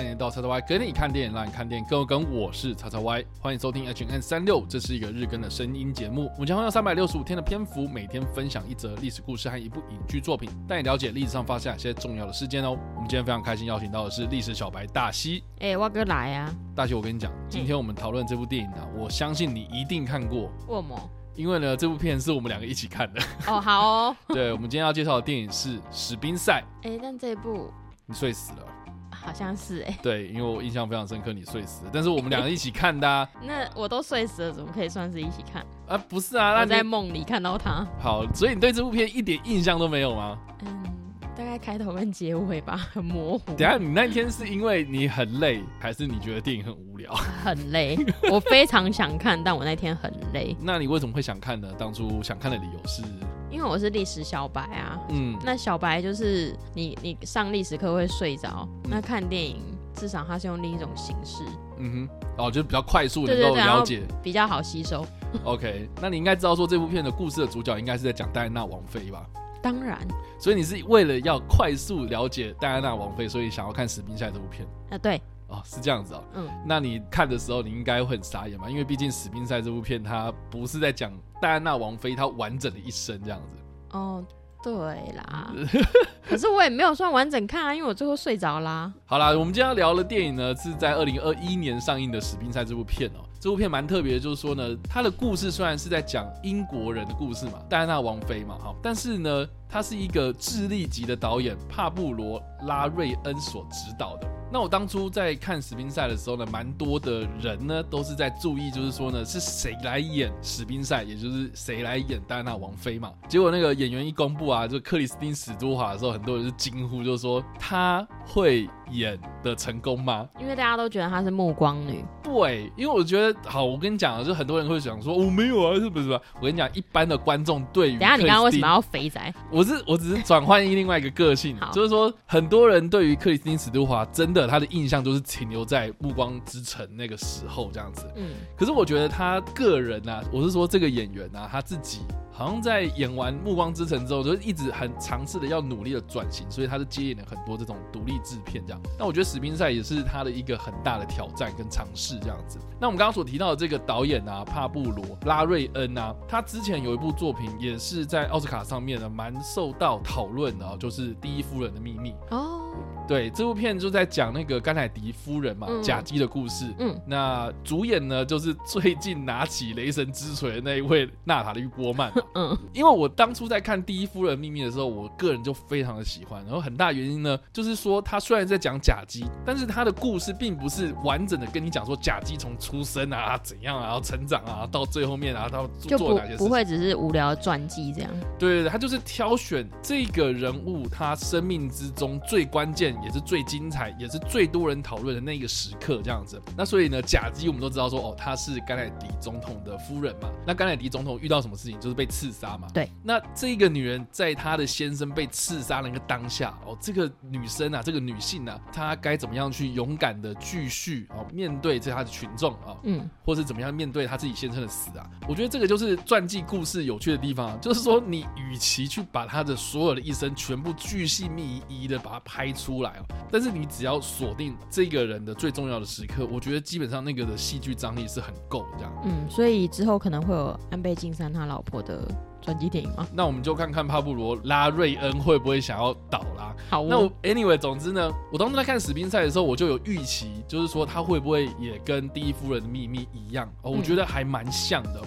欢迎来到 XXY 跟你看电影，让你看电影更有梗。我是 XXY， 欢迎收听 HN36， 这是一个日更的声音节目。我们将用365天的篇幅，每天分享一则历史故事和一部影剧作品，带你了解历史上发生哪些重要的事件哦。我们今天非常开心邀请到的是历史小白大西。我哥来啊！大西，我跟你讲，今天我们讨论这部电影啊，我相信你一定看过。为什么？因为呢，这部片是我们两个一起看的。哦，好哦。对，我们今天要介绍的电影是《史宾赛》。但这一部你睡死了。好像是对，因为我印象非常深刻，你睡死了，但是我们两个一起看的啊。那我都睡死了，怎么可以算是一起看啊？不是啊，那我在梦里看到他。好，所以你对这部片一点印象都没有吗？大概开头跟结尾吧，很模糊。等一下，你那天是因为你很累，还是你觉得电影很无聊？很累，我非常想看，但我那天很累。那你为什么会想看呢？当初想看的理由是？因为我是历史小白啊，那小白就是你上历史课会睡着，那看电影至少它是用另一种形式，就是比较快速能够了解，比较好吸收。OK， 那你应该知道说这部片的故事的主角应该是在讲戴安娜王妃吧？当然，所以你是为了要快速了解戴安娜王妃，所以想要看《史宾赛》这部片啊？对。哦，是这样子哦。那你看的时候你应该会很傻眼嘛，因为毕竟《史宾赛》这部片它不是在讲戴安娜王妃她完整的一生这样子。哦，对啦。可是我也没有算完整看啊，因为我最后睡着啦。好啦，我们今天要聊的电影呢是在2021年上映的《史宾赛》这部片哦。这部片蛮特别的，就是说呢，它的故事虽然是在讲英国人的故事嘛，戴安娜王妃嘛，但是呢，它是一个智利籍的导演帕布罗·拉瑞恩所执导的。那我当初在看《史宾赛》的时候呢，蛮多的人呢都是在注意，就是说呢，是谁来演史宾赛，也就是谁来演戴安娜王妃嘛。结果那个演员一公布啊，就克里斯汀·史都华的时候，很多人就惊呼，就说他会演的成功吗？因为大家都觉得她是暮光女。对，因为我觉得好，我跟你讲，就很多人会想说，没有啊，是不是吧？我跟你讲，一般的观众对于克里斯汀，等一下你刚刚为什么要肥宅？我只是转换另外一个个性，就是说很多人对于克里斯汀·史都华真的。他的印象就是停留在《暮光之城》那个时候这样子，可是我觉得他个人啊，我是说这个演员啊，他自己好像在演完《暮光之城》之后，就一直很尝试的要努力的转型，所以他就接演了很多这种独立制片这样。那我觉得《史宾赛》也是他的一个很大的挑战跟尝试这样子。那我们刚刚所提到的这个导演啊，帕布罗·拉瑞恩啊，他之前有一部作品也是在奥斯卡上面蛮受到讨论的，就是《第一夫人的秘密》哦。对，这部片就在讲那个甘乃迪夫人嘛，贾姬的故事。那主演呢就是最近拿起雷神之锤的那一位娜塔莉波曼。因为我当初在看《第一夫人秘密》的时候，我个人就非常的喜欢，然后很大原因呢就是说他虽然在讲贾姬，但是他的故事并不是完整的跟你讲说贾姬从出生啊怎样啊，然后成长啊，到最后面啊，到做哪些事情，就不会只是无聊的传记这样。 对，他就是挑选这个人物他生命之中最关键也是最精彩也是最多人讨论的那个时刻这样子。那所以呢，贾姬我们都知道说，她是甘乃迪总统的夫人嘛，那甘乃迪总统遇到什么事情，就是被刺杀嘛。对，那这个女人在她的先生被刺杀的那个当下，这个女生啊，这个女性啊，她该怎么样去勇敢的继续面对这她的群众啊，或是怎么样面对她自己先生的死啊。我觉得这个就是传记故事有趣的地方，就是说你与其去把她的所有的一生全部巨细靡遗的把它拍出来，但是你只要锁定这个人的最重要的时刻，我觉得基本上那个的戏剧张力是很够的这样。所以之后可能会有安倍晋三他老婆的传记电影吗？那我们就看看帕布罗拉瑞恩会不会想要导啦。好，那我 anyway 总之呢，我当时在看《史宾赛》的时候，我就有预期，就是说他会不会也跟《第一夫人的秘密》一样，我觉得还蛮像的。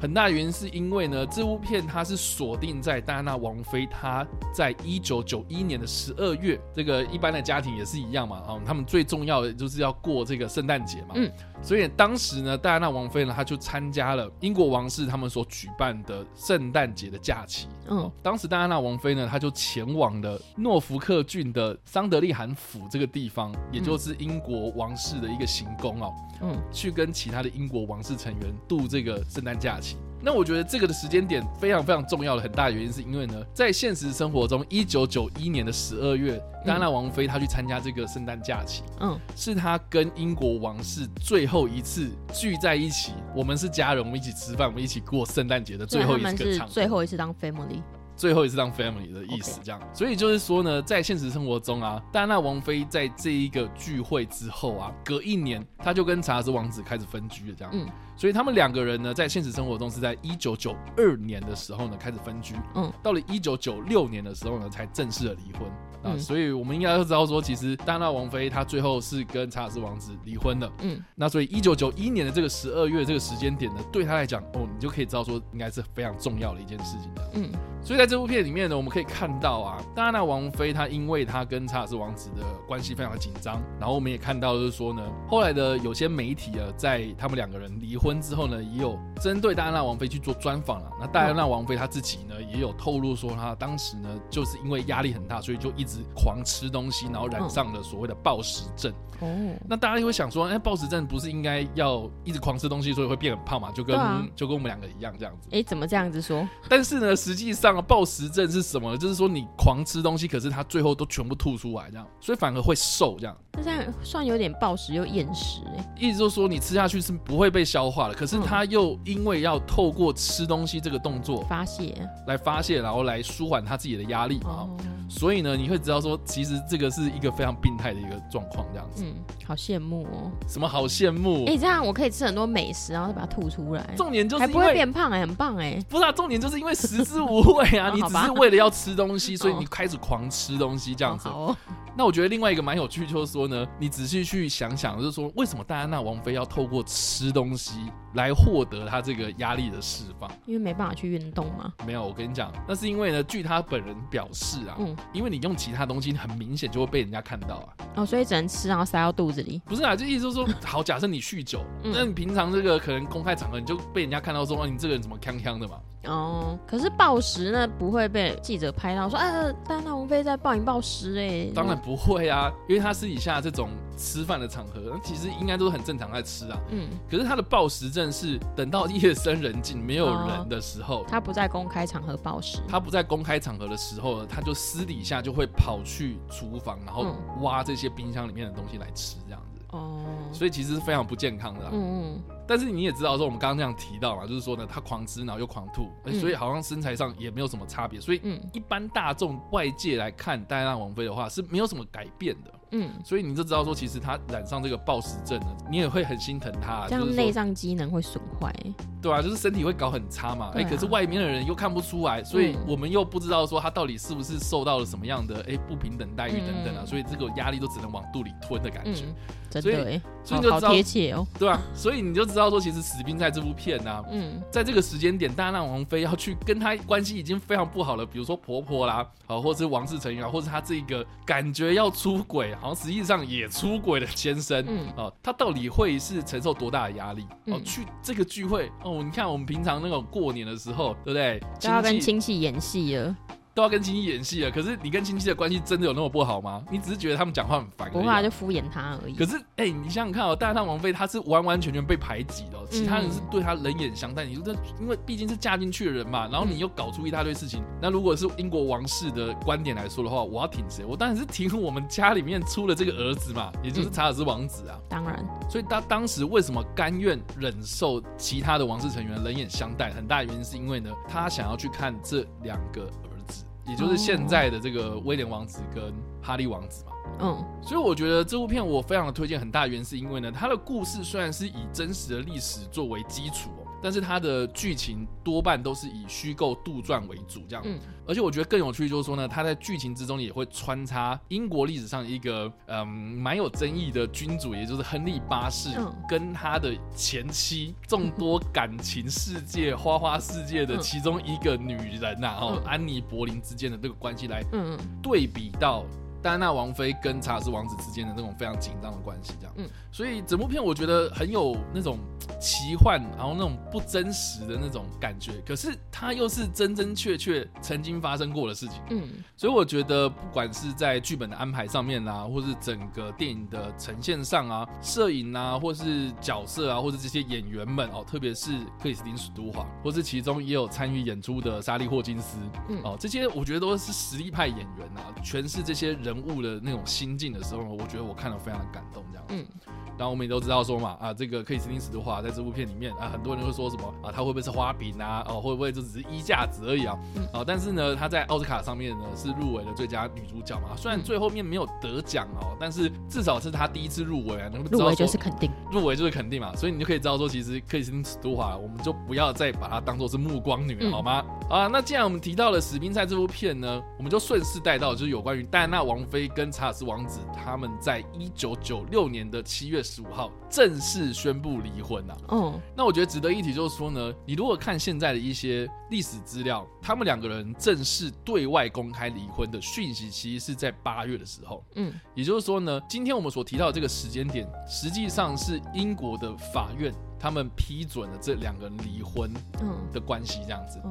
很大原因是因为呢，这部片它是锁定在戴安娜王妃她在1991年的12月，这个一般的家庭也是一样嘛，他们最重要的就是要过这个圣诞节嘛。所以当时呢，戴安娜王妃呢，她就参加了英国王室他们所举办的圣诞节的假期。当时戴安娜王妃呢，她就前往了诺福克郡的桑德利罕府这个地方，也就是英国王室的一个行宫去跟其他的英国王室成员度这个圣诞假期。那我觉得这个的时间点非常非常重要的很大原因是因为呢，在现实生活中1991年的12月戴安娜王妃她去参加这个圣诞假期，是她跟英国王室最后一次聚在一起，我们是家人，我们一起吃饭，我们一起过圣诞节的最后一个场合，他们是最后一次当 family，最后一次当 family 的意思这样。Okay. 所以就是说呢，在现实生活中啊，戴安娜王妃在这一个聚会之后啊，隔一年她就跟查尔斯王子开始分居了这样。嗯，所以他们两个人呢，在现实生活中是在1992年的时候呢开始分居，嗯，到了1996年的时候呢才正式的离婚。啊，所以我们应该都知道说，其实戴安娜王妃她最后是跟查尔斯王子离婚了。嗯，那所以1991年的这个12月这个时间点呢，对她来讲，哦，你就可以知道说，应该是非常重要的一件事情的。嗯，所以在这部片里面呢，我们可以看到啊，戴安娜王妃她因为她跟查尔斯王子的关系非常的紧张，然后我们也看到就是说呢，后来的有些媒体啊，在他们两个人离婚之后呢，也有针对戴安娜王妃去做专访了。那戴安娜王妃她自己呢，也有透露说，她当时呢，就是因为压力很大，所以就一直狂吃东西，然后染上了所谓的暴食症。哦，那大家会想说，哎，暴食症不是应该要一直狂吃东西，所以会变很胖嘛？就跟我们两个一样这样子。哎，怎么这样子说？但是呢，实际上暴食症是什么？就是说你狂吃东西，可是它最后都全部吐出来这样，所以反而会瘦这样。那这样算有点暴食又厌食哎。意思就是说你吃下去是不会被消化的，可是它又因为要透过吃东西这个动作发泄，来发泄，然后来舒缓他自己的压力嘛。所以呢，你会知道说，其实这个是一个非常病态的一个状况，这样子。嗯，好羡慕哦。什么好羡慕？哎，这样我可以吃很多美食，然后再把它吐出来。重点就是因为还不会变胖哎，很棒哎。不是啊，重点就是因为食之无味啊，你只是为了要吃东西，所以你开始狂吃东西这样子。哦。那我觉得另外一个蛮有趣，就是说呢，你仔细去想想，就是说为什么戴安娜王妃要透过吃东西来获得她这个压力的释放？因为没办法去运动嘛。没有，我跟你讲，那是因为呢，据她本人表示啊，因为你用其他东西很明显就会被人家看到啊。哦，所以只能吃然后塞到肚子里。不是啊，就意思就是说，好，假设你酗酒，那你平常这个可能公开场合你就被人家看到说，啊，你这个人怎么呛呛的嘛。哦，可是暴食呢不会被记者拍到说，啊，戴安娜王妃在暴饮暴食哎。当然不会啊，因为她私底下这种吃饭的场合，其实应该都是很正常在吃啊。嗯。可是她的暴食症是等到夜深人静没有人的时候，她不在公开场合暴食。她不在公开场合的时候，她就私底下就会跑去厨房，然后挖这些冰箱里面的东西来吃这样子。哦。所以其实是非常不健康的啊。嗯嗯。但是你也知道说我们刚刚这样提到嘛，就是说呢，他狂吃然后又狂吐，所以好像身材上也没有什么差别，所以一般大众外界来看戴安娜王妃的话是没有什么改变的。嗯，所以你就知道说，其实他染上这个暴食症了，你也会很心疼他，这样内脏机能会损坏，对啊，就是身体会搞很差嘛。哎，可是外面的人又看不出来，所以我们又不知道说他到底是不是受到了什么样的哎不平等待遇等等啊，所以这个压力都只能往肚里吞的感觉。真的哎，所以你就知道，好贴切哦，对啊，所以你就知道说，其实《死拼在》这部片啊，在这个时间点，戴安娜王妃要去跟他关系已经非常不好了，比如说婆婆啦，好，或是王室成员啊，或是他这个感觉要出轨。好像实际上也出轨的先生，他到底会是承受多大的压力？去这个聚会，你看我们平常那种过年的时候，对不对？都要跟亲戚演戏了。可是你跟亲戚的关系真的有那么不好吗？你只是觉得他们讲话很烦，不怕就敷衍他而已。可是，哎，你想想看哦，戴安娜王妃她是完完全全被排挤的，其他人是对她冷眼相待。你说，因为毕竟是嫁进去的人嘛，然后你又搞出一大堆事情。那如果是英国王室的观点来说的话，我要挺谁？我当然是挺我们家里面出了这个儿子嘛，也就是查尔斯王子啊。当然。所以他当时为什么甘愿忍受其他的王室成员冷眼相待？很大的原因是因为呢，他想要去看这两个儿子。也就是现在的这个威廉王子跟哈利王子嘛。所以我觉得这部片我非常的推荐，很大原因是因为呢，它的故事虽然是以真实的历史作为基础，但是它的剧情多半都是以虚构杜撰为主这样。而且我觉得更有趣就是说呢，它在剧情之中也会穿插英国历史上一个蛮有争议的君主，也就是亨利八世跟他的前妻众多感情世界花花世界的其中一个女人啊，安妮柏林之间的这个关系来对比到戴安娜王妃跟查尔斯王子之间的那种非常紧张的关系这样。所以整部片我觉得很有那种奇幻，然后那种不真实的那种感觉，可是它又是真真确确曾经发生过的事情。所以我觉得不管是在剧本的安排上面啦，或是整个电影的呈现上啊，摄影啊，或是角色啊，或是这些演员们哦，特别是克里斯汀·史都华，或是其中也有参与演出的莎莉·霍金斯哦，这些我觉得都是实力派演员啊，诠释这些人物的那种心境的时候，我觉得我看了非常的感动这样。然后我们也都知道说嘛，啊，这个克里斯汀·史都华在这部片里面啊，很多人会说什么啊，他会不会是花瓶啊，哦、啊，会不会就只是衣架子而已啊？啊，但是呢，他在奥斯卡上面呢是入围了最佳女主角嘛，虽然最后面没有得奖哦，但是至少是他第一次入围啊，你们知道入围就是肯定，入围就是肯定嘛，所以你就可以知道说，其实克里斯汀·史都华，我们就不要再把它当做是目光女了，好吗？啊，那既然我们提到了《史宾塞》这部片呢，我们就顺势带到就是有关于戴安娜王妃跟查尔斯王子他们在1996年的7月15号正式宣布离婚啊。哦，那我觉得值得一提就是说呢，你如果看现在的一些历史资料，他们两个人正式对外公开离婚的讯息，其实是在8月的时候。嗯，也就是说呢，今天我们所提到的这个时间点，实际上是英国的法院。他们批准了这两个人离婚的关系这样子。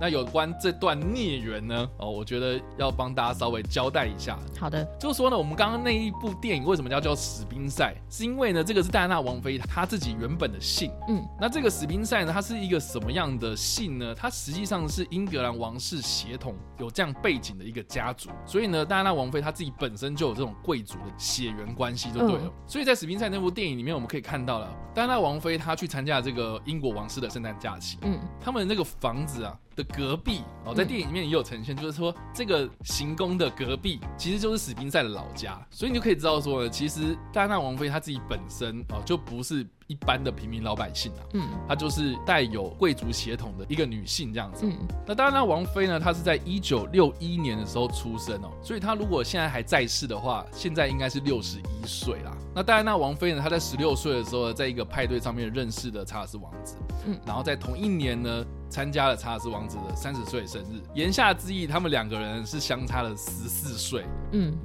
那有关这段孽缘呢、哦、我觉得要帮大家稍微交代一下。好的，就是说呢，我们刚刚那一部电影为什么叫史宾塞，是因为呢这个是戴安娜王妃她自己原本的姓。嗯，那这个史宾塞呢，它是一个什么样的姓呢？它实际上是英格兰王室血统有这样背景的一个家族，所以呢戴安娜王妃她自己本身就有这种贵族的血缘关系就对了。所以在史宾塞那部电影里面，我们可以看到了戴安娜王妃他去参加这个英国王室的圣诞假期，他们那个房子啊的隔壁、哦、在电影里面也有呈现，就是说这个行宫的隔壁其实就是史宾塞的老家，所以你就可以知道说呢，其实戴安娜王妃她自己本身、哦、就不是一般的平民老百姓啊，她就是带有贵族血统的一个女性这样子。那戴安娜王妃呢，她是在1961年的时候出生哦，所以她如果现在还在世的话，现在应该是61岁啦。那戴安娜王妃呢，她在16岁的时候，在一个派对上面认识了查尔斯王子，然后在同一年呢。参加了查尔斯王子的30岁生日，言下之意，他们两个人是相差了14岁。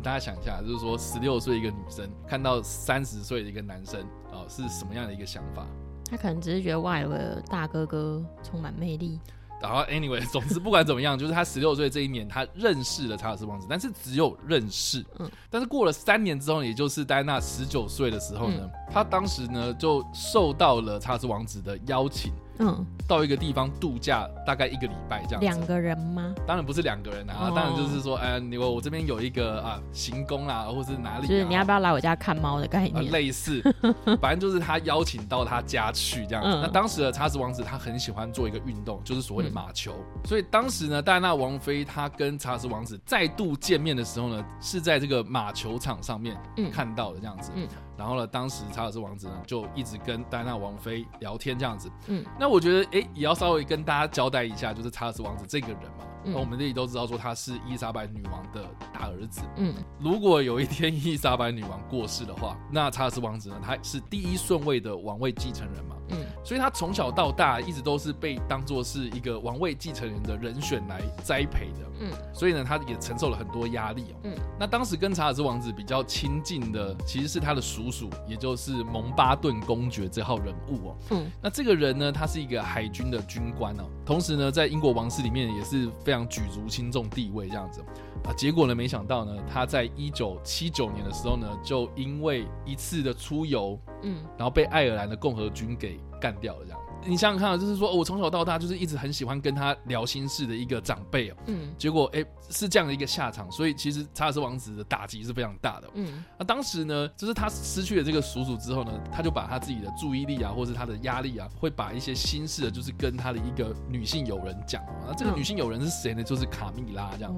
大家想一下，就是说16岁一个女生看到30岁的一个男生、哦、是什么样的一个想法？他可能只是觉得外国的大哥哥充满魅力。然后 anyway， 总之不管怎么样，就是他16岁这一年，他认识了查尔斯王子，但是只有认识。但是过了3年之后，也就是戴安娜19岁的时候呢，他当时呢就受到了查尔斯王子的邀请。到一个地方度假大概1个礼拜这样子。两个人吗？当然不是两个人啊、哦、当然就是说我这边有一个啊行宫啊，或是哪里、啊、就是你要不要来我家看猫的概念、类似反正就是他邀请到他家去这样子。那当时的查尔斯王子他很喜欢做一个运动，就是所谓的马球、所以当时呢戴安娜王妃他跟查尔斯王子再度见面的时候呢，是在这个马球场上面看到的这样子。然后呢，当时查尔斯王子呢就一直跟戴安娜王妃聊天这样子。那我觉得也要稍微跟大家交代一下，就是查尔斯王子这个人嘛，我们这里都知道说他是伊丽莎白女王的大儿子。如果有一天伊丽莎白女王过世的话，那查尔斯王子呢，他是第1顺位的王位继承人嘛。所以他从小到大一直都是被当作是一个王位继承人的人选来栽培的。所以呢他也承受了很多压力哦。那当时跟查尔斯王子比较亲近的其实是他的叔叔，也就是蒙巴顿公爵这号人物哦。那这个人呢，他是一个海军的军官哦，同时呢在英国王室里面也是非常举足轻重地位这样子。结果呢没想到呢，他在1979年的时候呢，就因为一次的出游然后被爱尔兰的共和军给干掉了这样。你想想看，就是说、我从小到大就是一直很喜欢跟他聊心事的一个长辈、结果是这样的一个下场，所以其实查尔斯王子的打击是非常大的。那当时呢，就是他失去了这个叔叔之后呢，他就把他自己的注意力啊，或是他的压力啊，会把一些心事的就是跟他的一个女性友人讲。那这个女性友人是谁呢？就是卡蜜拉这样。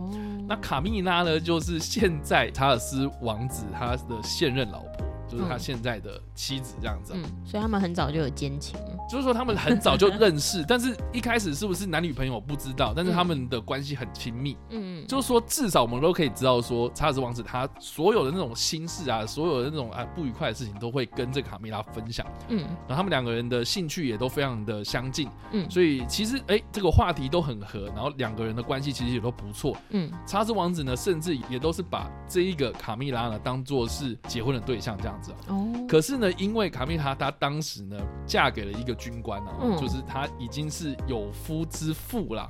那卡蜜拉呢，就是现在查尔斯王子他的现任老婆，就是他现在的妻子这样子。所以他们很早就有奸情，就是说他们很早就认识但是一开始是不是男女朋友不知道，但是他们的关系很亲密。就是说至少我们都可以知道说查尔斯王子他所有的那种心事啊，所有的那种不愉快的事情都会跟这卡蜜拉分享。然后他们两个人的兴趣也都非常的相近。所以其实这个话题都很合，然后两个人的关系其实也都不错。查尔斯王子呢，甚至也都是把这一个卡蜜拉呢当作是结婚的对象这样。可是呢，因为卡蜜拉她当时呢嫁给了一个军官啊，就是她已经是有夫之妇啦。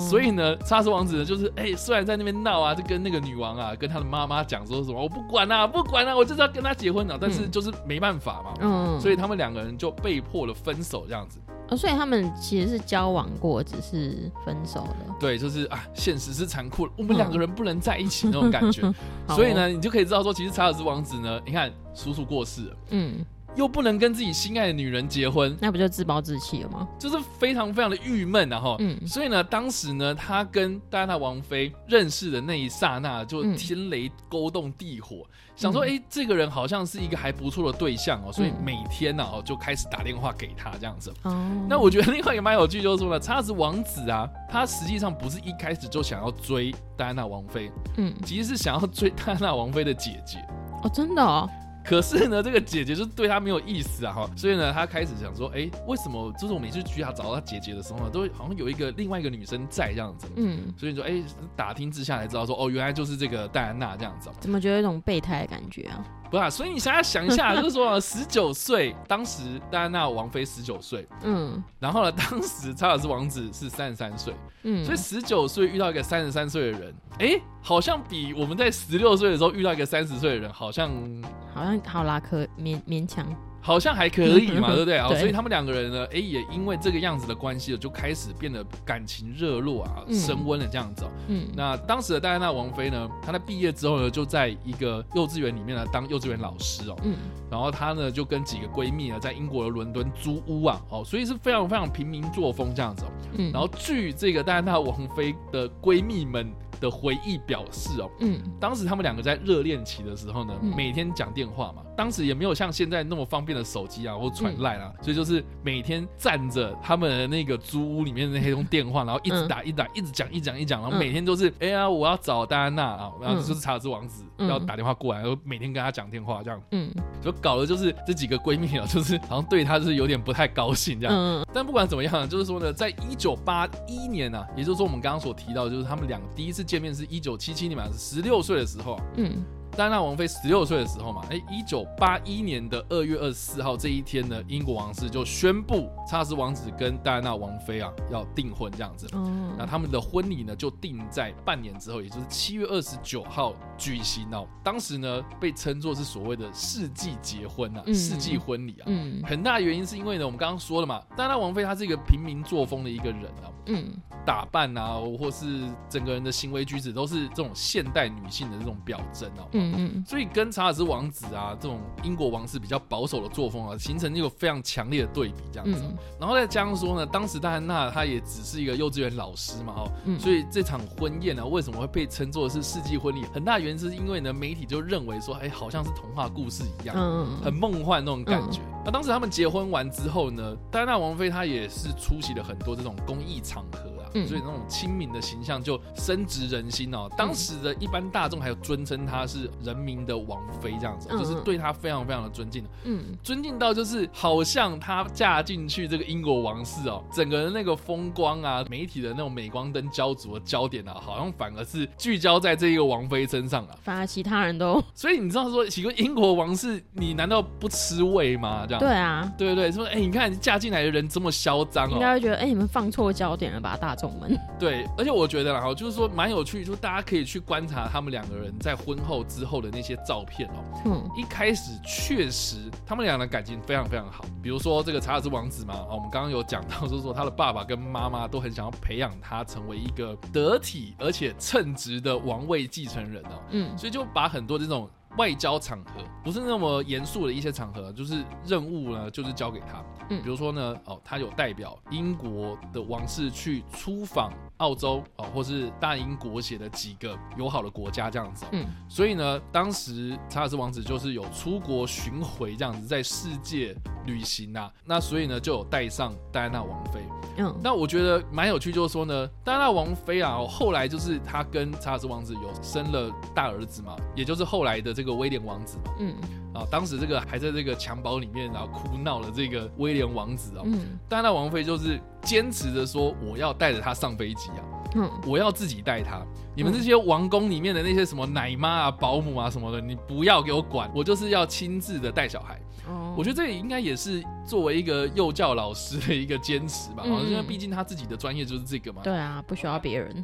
所以呢，查尔斯王子呢就是虽然在那边闹啊，就跟那个女王啊，跟她的妈妈讲说什么我不管啊不管啊，我就是要跟她结婚啊，但是就是没办法嘛。所以他们两个人就被迫了分手这样子。哦，所以他们其实是交往过，只是分手了。对，就是啊，现实是残酷的，我们两个人不能在一起那种感觉。哦、所以呢，你就可以知道说，其实查尔斯王子呢，你看叔叔过世了，嗯，又不能跟自己心爱的女人结婚，那不就自暴自弃了吗？就是非常非常的郁闷啊哈。嗯，所以呢，当时呢，他跟戴安娜王妃认识的那一刹那，就天雷勾动地火。嗯，想说，哎，这个人好像是一个还不错的对象哦，所以每天呢，啊，就开始打电话给他这样子。哦，那我觉得另外一个蛮有趣就是说呢，查尔斯王子啊，他实际上不是一开始就想要追戴安娜王妃，嗯，其实是想要追戴安娜王妃的姐姐。哦，真的哦。可是呢，这个姐姐就对他没有意思啊哈，所以呢，他开始想说，哎，为什么就是我每次去他找到他姐姐的时候呢，都好像有一个另外一个女生在这样子，嗯，所以你说，哎，打听之下才知道说，哦，原来就是这个戴安娜这样子，怎么觉得有一种备胎的感觉啊？不是啊，所以你想要想一下，就是说19岁，当时戴安娜王妃19岁，嗯，然后呢，当时查尔斯王子是33岁，嗯，所以19岁遇到一个33岁的人，哎，好像比我们在16岁的时候遇到一个30岁的人，好像好啦，可勉强。好像还可以嘛，对不对啊？所以他们两个人呢，哎，也因为这个样子的关系，就开始变得感情热络啊，升温了这样子哦。嗯，那当时的戴安娜王妃呢，她在毕业之后呢，就在一个幼稚园里面呢当幼稚园老师哦。嗯，然后她呢就跟几个闺蜜呢，在英国的伦敦租屋啊，哦，所以是非常非常平民作风这样子哦。嗯，然后据这个戴安娜王妃的闺蜜们的回忆表示哦，嗯，当时他们两个在热恋期的时候呢，每天讲电话嘛，当时也没有像现在那么方便的手机啊或传LINE啊，所以就是每天站着他们的那个租屋里面的那通电话，然后一直打一直打一直讲一直讲一直讲，然后每天就是哎呀，我要找戴安娜啊，然后就是查尔斯王子要打电话过来，然后每天跟他讲电话这样，嗯，就搞的就是这几个闺蜜啊，就是好像对他就是有点不太高兴这样，但不管怎么样，就是说呢，在1981年啊，也就是说我们刚刚所提到的，就是他们两个第一次见面是1977年嘛，16岁的时候，嗯，戴安娜王妃16岁的时候嘛，哎，1981年2月24号这一天呢，英国王室就宣布查尔斯王子跟戴安娜王妃啊要订婚这样子，哦，那他们的婚礼呢就定在半年之后，也就是7月29号举行哦。当时呢被称作是所谓的世纪结婚啊，世纪婚礼啊，很大的原因是因为呢我们刚刚说了嘛，戴安娜王妃她是一个平民作风的一个人啊，嗯，打扮啊，或是整个人的行为举止都是这种现代女性的这种表征哦，所以跟查尔斯王子啊这种英国王室比较保守的作风啊，形成一个非常强烈的对比这样子，然后再加上说呢，当时戴安娜她也只是一个幼稚园老师嘛，哦，所以这场婚宴啊为什么会被称作是世纪婚礼？很大原因是因为呢媒体就认为说，哎，好像是童话故事一样，很梦幻那种感觉。那当时他们结婚完之后呢，戴安娜王妃她也是出席了很多这种公益场合啊，所以那种亲民的形象就深植人心哦。当时的一般大众还有尊称她是人民的王妃这样子，就是对她非常非常的尊敬，尊敬到就是好像她嫁进去这个英国王室哦，整个人那个风光啊，媒体的那种镁光灯焦灼的焦点啊，好像反而是聚焦在这一个王妃身上啊，反而其他人都，所以你知道说，其实英国王室你难道不吃味吗？这样。对啊，对对对，说哎，你看嫁进来的人这么嚣张哦，应该会觉得哎，你们放错焦点了吧，大众们。对，而且我觉得啦，就是说蛮有趣，就大家可以去观察他们两个人在婚后之后的那些照片哦。一开始确实他们俩的感情非常非常好，比如说这个查尔斯王子嘛，哦，我们刚刚有讲到，就是说他的爸爸跟妈妈都很想要培养他成为一个得体而且称职的王位继承人哦。所以就把很多这种外交场合，不是那么严肃的一些场合，就是任务呢就是交给他，比如说呢，哦，他有代表英国的王室去出访澳洲，哦，或是大英国协的几个友好的国家这样子，哦，所以呢当时查尔斯王子就是有出国巡回这样子，在世界旅行啊，那所以呢就有带上戴安娜王妃，那我觉得蛮有趣就是说呢，戴安娜王妃啊，哦，后来就是他跟查尔斯王子有生了大儿子嘛，也就是后来的这个威廉王子嘛，啊，当时这个还在这个襁褓里面然后哭闹的这个威廉王子啊，戴安娜王妃就是坚持着说，我要带着他上飞机啊，我要自己带他，你们这些王宫里面的那些什么奶妈啊保姆啊什么的，你不要给我管，我就是要亲自的带小孩。我觉得这应该也是作为一个幼教老师的一个坚持吧，因为毕竟他自己的专业就是这个嘛，对啊，不需要别人，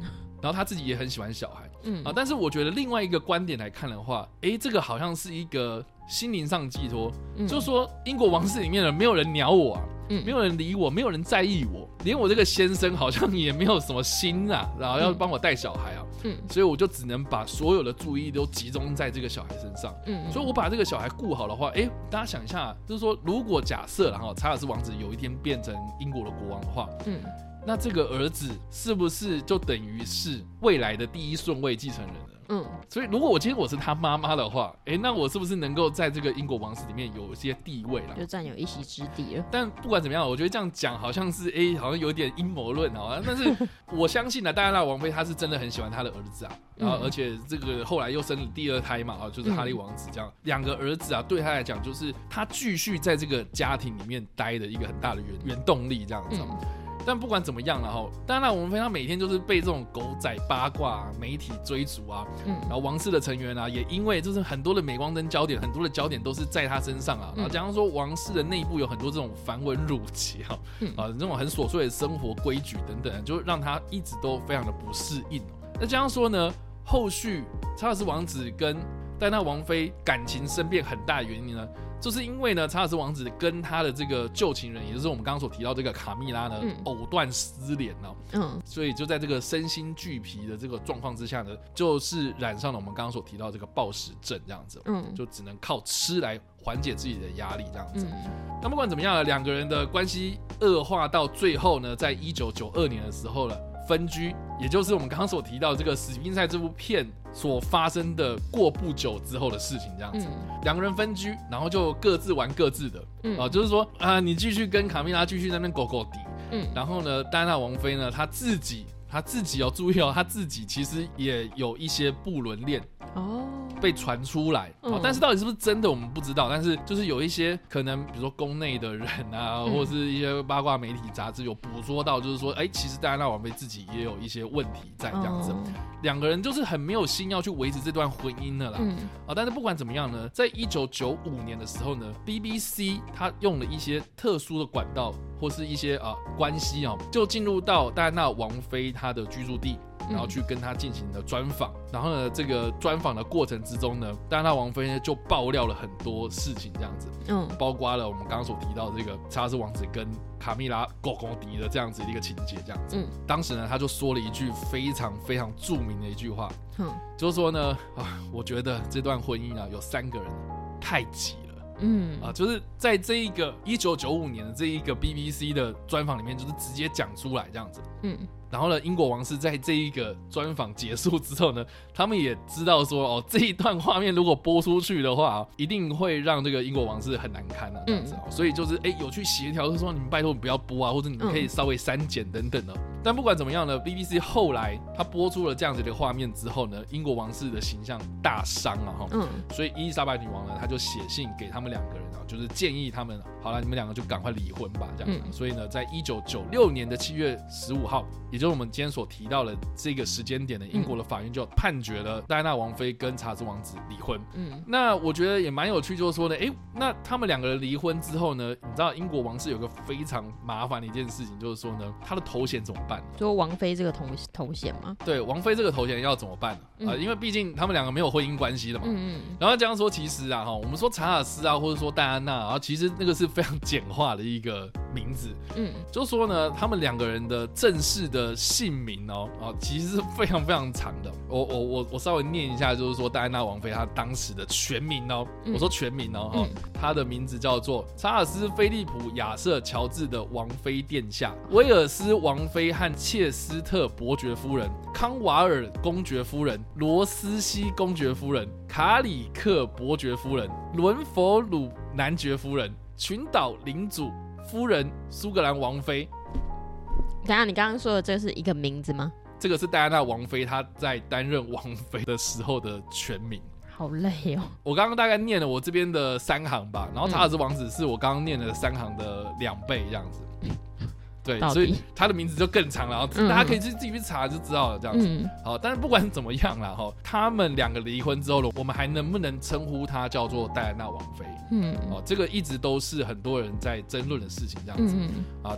然后他自己也很喜欢小孩，但是我觉得另外一个观点来看的话，哎，这个好像是一个心灵上寄托，就是说英国王室里面的没有人鸟我啊，没有人理我，没有人在意我，连我这个先生好像也没有什么心啊，然后要帮我带小孩啊，所以我就只能把所有的注意都集中在这个小孩身上，所以我把这个小孩顾好的话，哎，大家想一下，就是说，如果假设然后查尔斯王子有一天变成英国的国王的话，那这个儿子是不是就等于是未来的第一顺位继承人了？所以如果我今天我是他妈妈的话，哎，那我是不是能够在这个英国王室里面有一些地位啦？就占有一席之地了。但不管怎么样，我觉得这样讲好像是哎，好像有点阴谋论啊。但是我相信呢，戴安娜王妃她是真的很喜欢她的儿子啊，然后而且这个后来又生了第二胎嘛，就是哈利王子这样，两个儿子啊，对她来讲就是她继续在这个家庭里面待的一个很大的原动力这样子。但不管怎么样了哈，当然我们他每天就是被这种狗仔八卦、啊、媒体追逐啊，然后王室的成员啊，也因为就是很多的镁光灯焦点，很多的焦点都是在他身上啊。然后假如说王室的内部有很多这种繁文缛节啊，这种很琐碎的生活规矩等等，就让他一直都非常的不适应哦。那这样说呢，后续查尔斯王子跟戴安娜王妃感情生变很大的原因呢？就是因为呢，查尔斯王子跟他的这个旧情人，也就是我们刚刚所提到这个卡蜜拉呢，藕断丝连哦，所以就在这个身心俱疲的这个状况之下呢，就是染上了我们刚刚所提到这个暴食症这样子，就只能靠吃来缓解自己的压力这样子。那不管怎么样呢，两个人的关系恶化到最后呢，在1992年的时候呢，分居，也就是我们刚刚所提到这个《史宾赛》这部片所发生的过不久之后的事情，这样子，两个人分居，然后就各自玩各自的，就是说啊，你继续跟卡蜜拉继续在那边狗狗敌，然后呢，戴安娜王妃呢，她自己哦，注意哦，她自己其实也有一些不伦恋哦。被传出来，但是到底是不是真的我们不知道，但是就是有一些可能比如说宫内的人啊，或是一些八卦媒体杂志有捕捉到，就是说哎，其实戴安娜王妃自己也有一些问题在这样子，两个人就是很没有心要去维持这段婚姻的啦，但是不管怎么样呢，在1995年的时候呢， BBC 他用了一些特殊的管道或是一些关系啊，就进入到戴安娜王妃她的居住地，然后去跟他进行了专访，然后呢，这个专访的过程之中呢，戴安娜王妃就爆料了很多事情，这样子，包括了我们刚刚所提到的这个查尔斯王子跟卡蜜拉狗狗迪的这样子一个情节，这样子，当时呢，他就说了一句非常非常著名的一句话，就是说呢，我觉得这段婚姻啊，有3个人太急了。就是在这一个1995年的这一个 BBC 的专访里面，就是直接讲出来这样子。然后呢，英国王室在这一个专访结束之后呢，他们也知道说这一段画面如果播出去的话，一定会让这个英国王室很难堪啊，这样子所以就是有去协调，就说你们拜托你不要播啊，或者你们可以稍微删减等等的。但不管怎么样呢， BBC 后来他播出了这样子的画面之后呢，英国王室的形象大伤啊，所以伊丽莎白女王呢，她就写信给他们2个人啊，就是建议他们好了，你们2个就赶快离婚吧，这样子。所以呢，在1996年的7月15号，也就是我们今天所提到的这个时间点的，英国的法院就判决了戴安娜王妃跟查尔斯王子离婚。那我觉得也蛮有趣，就是说呢，那他们2个人离婚之后呢，你知道英国王室有个非常麻烦的一件事情，就是说呢，他的头衔怎么办？说王妃这个头衔吗？对，王妃这个头衔要怎么办因为毕竟他们2个没有婚姻关系的嘛。然后这样说，其实啊，我们说查尔斯啊，或者说戴安娜啊，其实那个是非常简化的一个名字。就说呢，他们2个人的正式的姓名其实是非常非常长的。我稍微念一下，就是说戴安娜王妃她当时的全名我说全名她的名字叫做查尔斯·菲利普·亚瑟·乔治的王妃殿下，威尔斯王妃和切斯特伯爵夫人、康瓦尔公爵夫人、罗斯西公爵夫人、卡里克伯爵夫人、伦佛鲁男爵夫人、群岛领主夫人、苏格兰王妃。等一下，你刚刚说的这是一个名字吗？这个是戴安娜王妃她在担任王妃的时候的全名。好累哦！我刚刚大概念了我这边的3行吧，然后查尔斯王子是我刚刚念的3行的2倍这样子。对，所以他的名字就更长了，大家可以自己去查就知道了这样子。好，但是不管怎么样啦，他们2个离婚之后了，我们还能不能称呼他叫做戴安娜王妃？这个一直都是很多人在争论的事情这样子。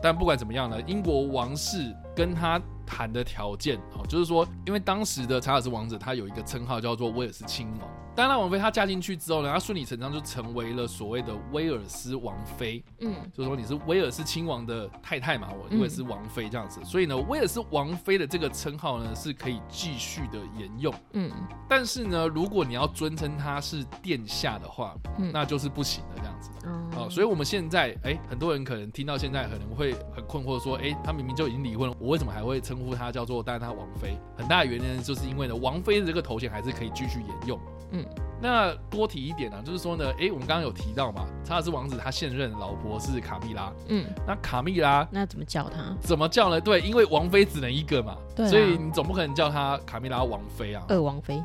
但不管怎么样呢，英国王室跟他谈的条件就是说，因为当时的查尔斯王子他有一个称号叫做威尔斯亲王。但那王妃她嫁进去之后呢，她顺理成章就成为了所谓的威尔斯王妃。嗯，就是说你是威尔斯亲王的太太嘛，我因为是王妃这样子，所以呢，威尔斯王妃的这个称号呢是可以继续的沿用。嗯，但是呢，如果你要尊称她是殿下的话，那就是不行的这样子。哦，所以我们现在很多人可能听到现在可能会很困惑说，她明明就已经离婚了，我为什么还会称呼她叫做戴安娜王妃？很大的原因就是因为呢，王妃的这个头衔还是可以继续沿用。嗯，那多提一点啊，就是说呢，我们刚刚有提到嘛，查尔斯王子他现任老婆是卡蜜拉。嗯，那卡蜜拉那怎么叫他？怎么叫呢？对，因为王妃只能一个嘛，对啊，所以你总不可能叫他卡蜜拉王妃啊，二王妃，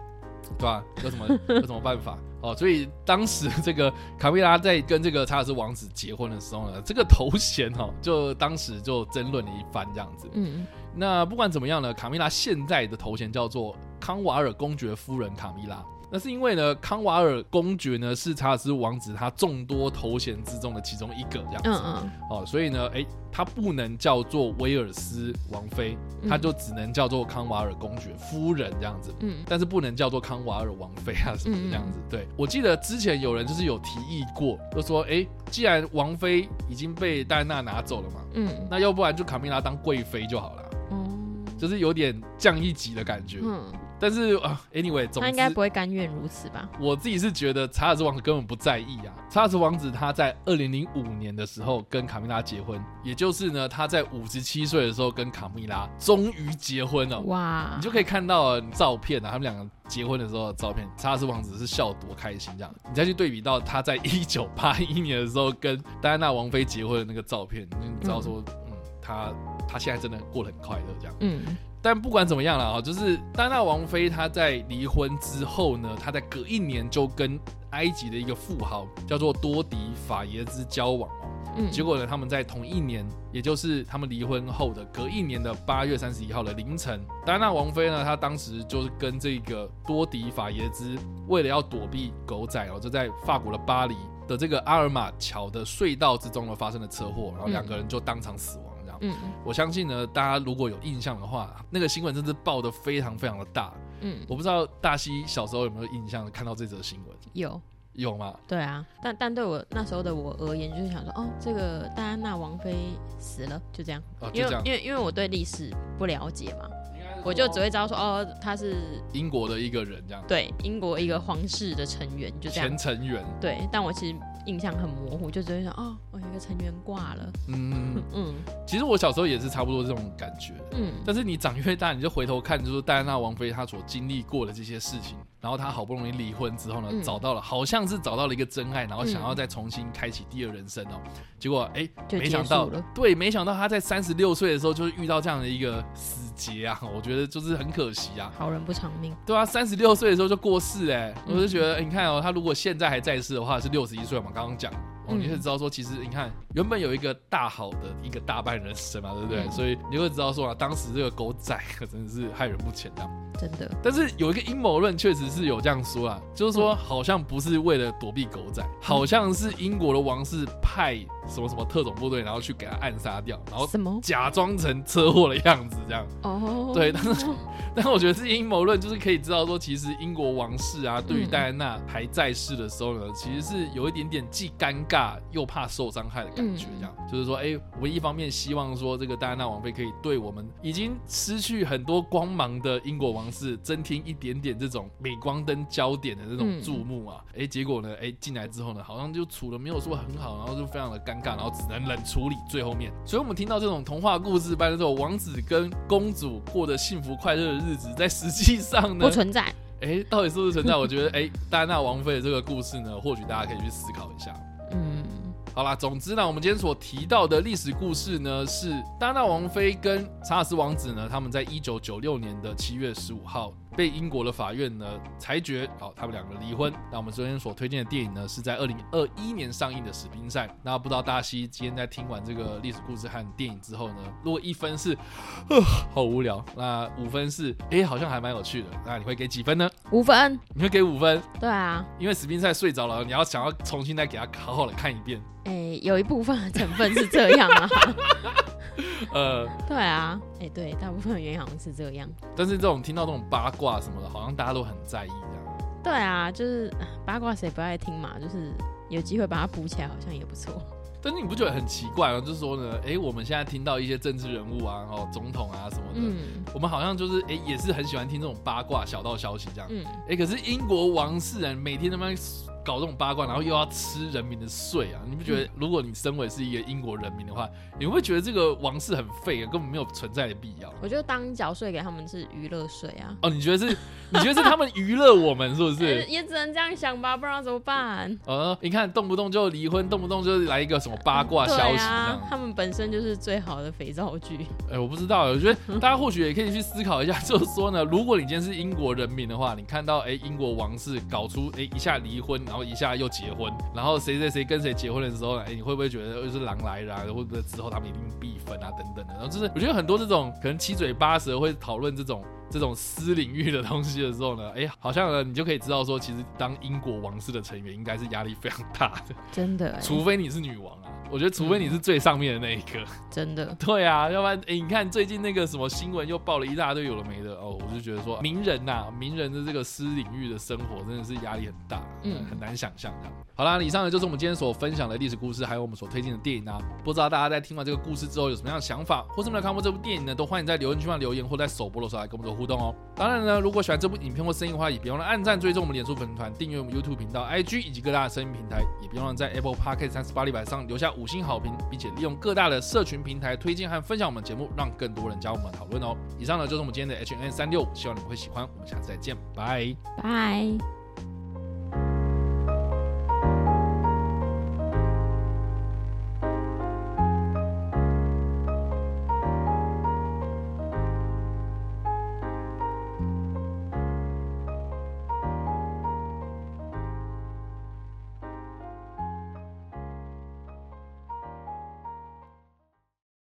对吧？有什么办法？哦，所以当时这个卡蜜拉在跟这个查尔斯王子结婚的时候呢，这个头衔哦，就当时就争论了一番这样子。嗯，那不管怎么样呢，卡蜜拉现在的头衔叫做康瓦尔公爵夫人卡蜜拉。那是因为呢，康瓦尔公爵呢是查尔斯王子他众多头衔之中的其中一个这样子。哦，所以呢，他不能叫做威尔斯王妃，他就只能叫做康瓦尔公爵夫人这样子。但是不能叫做康瓦尔王妃啊什么这样子。对，我记得之前有人就是有提议过，就说既然王妃已经被戴安娜拿走了嘛，那要不然就卡蜜拉当贵妃就好了。就是有点降一级的感觉。但是anyway， 总之他应该不会甘愿如此吧？我自己是觉得查尔斯王子根本不在意啊。查尔斯王子他在2005年的时候跟卡蜜拉结婚，也就是呢他在57岁的时候跟卡蜜拉终于结婚了。哇！你就可以看到照片啊，他们两个结婚的时候的照片，查尔斯王子是笑多开心这样。你再去对比到他在1981年的时候跟戴安娜王妃结婚的那个照片，你知道说，他现在真的过得很快乐这样。但不管怎么样啦，就是戴安娜王妃她在离婚之后呢，她在隔一年就跟埃及的一个富豪叫做多迪法耶兹交往。结果呢，他们在同一年，也就是他们离婚后的隔一年的8月31号的凌晨，戴安娜王妃呢，她当时就是跟这个多迪法耶兹为了要躲避狗仔，就在法国的巴黎的这个阿尔马桥的隧道之中发生了车祸，然后两个人就当场死亡。我相信呢，大家如果有印象的话，那个新闻真是爆得非常非常的大。我不知道大西小时候有没有印象看到这则新闻？有吗？对啊，但对我那时候的我而言，就是想说，这个戴安娜王妃死了，就这样。因为我对历史不了解嘛，我就只会知道说，他是英国的一个人这样。对，英国一个皇室的成员，就这样。前成员。对，但我其实印象很模糊，就只会想，我有一个成员挂了。其实我小时候也是差不多这种感觉。但是你长越大，你就回头看，就是戴安娜王妃她所经历过的这些事情，然后她好不容易离婚之后呢，好像是找到了一个真爱，然后想要再重新开启第二人生哦。结果没想到，对，没想到她在36岁的时候就遇到这样的一个死结啊，我觉得就是很可惜啊。好人不长命。对啊，36岁的时候就过世我就觉得你看她如果现在还在世的话是61岁嘛。刚刚讲，你就知道说，其实你看，原本有一个大好的一个大半人生嘛，对不对？所以你会知道说啊，当时这个狗仔可真的是害人不浅的，真的。但是有一个阴谋论，确实是有这样说啦，就是说好像不是为了躲避狗仔，好像是英国的王室派什么什么特种部队，然后去给他暗杀掉，然后假装成车祸的样子这样。哦，对，但是我觉得这些阴谋论就是可以知道说，其实英国王室啊，对于戴安娜还在世的时候呢，其实是有一点点既尴尬又怕受伤害的感觉这样。就是说我们一方面希望说这个戴安娜王妃可以对我们已经失去很多光芒的英国王室增添一点点这种镁光灯焦点的这种注目啊。结果呢进来之后呢，好像就处得没有说很好，然后就非常的尴尬，然后只能冷处理最后面。所以我们听到这种童话故事般的这种王子跟公主过的幸福快乐的日子，在实际上呢不存在。到底是不是存在？我觉得戴安娜王妃的这个故事呢，或许大家可以去思考一下。好啦，总之呢，我们今天所提到的历史故事呢，是戴安娜王妃跟查尔斯王子呢，他们在1996年的7月15号被英国的法院呢裁决，他们两个离婚。那我们昨天所推荐的电影呢，是在2021年上映的《史宾赛》。那不知道大西今天在听完这个历史故事和电影之后呢，如果1分是好无聊，那5分是好像还蛮有趣的，那你会给几分呢？5分。你会给5分？对啊，因为《史宾赛》睡着了，你要想要重新再给他好好的看一遍。有一部分的成分是这样啊。对啊，对，大部分的原因好像是这样。但是这种听到这种八卦什么的，好像大家都很在意这样。对啊，就是八卦谁不爱听嘛，就是有机会把它补起来好像也不错。但是你不觉得很奇怪吗？就是说呢，我们现在听到一些政治人物啊、总统啊什么的，我们好像就是也是很喜欢听这种八卦小道消息这样。可是英国王室人每天他们搞这种八卦，然后又要吃人民的税啊！你不觉得，如果你身为是一个英国人民的话，你会觉得这个王室很废啊，根本没有存在的必要。我觉得当缴税给他们是娱乐税啊。哦，你觉得是？你觉得是他们娱乐我们是不是？也只能这样想吧，不然怎么办？你看动不动就离婚，动不动就来一个什么八卦消息这样。他们本身就是最好的肥皂剧。我不知道，我觉得大家或许也可以去思考一下，就是说呢，如果你今天是英国人民的话，你看到英国王室搞出一下离婚。然后一下又结婚，然后谁谁谁跟谁结婚的时候，你会不会觉得就是狼来了、啊，会不会之后他们一定必分啊等等的？然后就是我觉得很多这种可能七嘴八舌会讨论这种私领域的东西的时候呢，好像呢你就可以知道说，其实当英国王室的成员应该是压力非常大的，真的、除非你是女王啊，我觉得除非你是最上面的那一个，真的，对啊，要不然你看最近那个什么新闻又爆了一大堆有的没的哦，我就觉得说名人啊，名人的这个私领域的生活真的是压力很大，很难想象这样。好啦，以上呢就是我们今天所分享的历史故事，还有我们所推荐的电影啊。不知道大家在听完这个故事之后有什么样的想法，或是没有看过这部电影呢，都欢迎在留言区上留言，或在首播的时候来跟我们做互动哦。当然呢，如果喜欢这部影片或声音的话，也别忘了按赞、追踪我们脸书粉团、订阅我们 YouTube 频道、IG 以及各大声音平台，也别忘了在 Apple Podcast 和 Spotify 上留下5星好评，并且利用各大的社群平台推荐和分享我们的节目，让更多人加入我们的讨论哦。以上呢就是我们今天的 HN365， 希望你们会喜欢，我们下次再见，拜拜。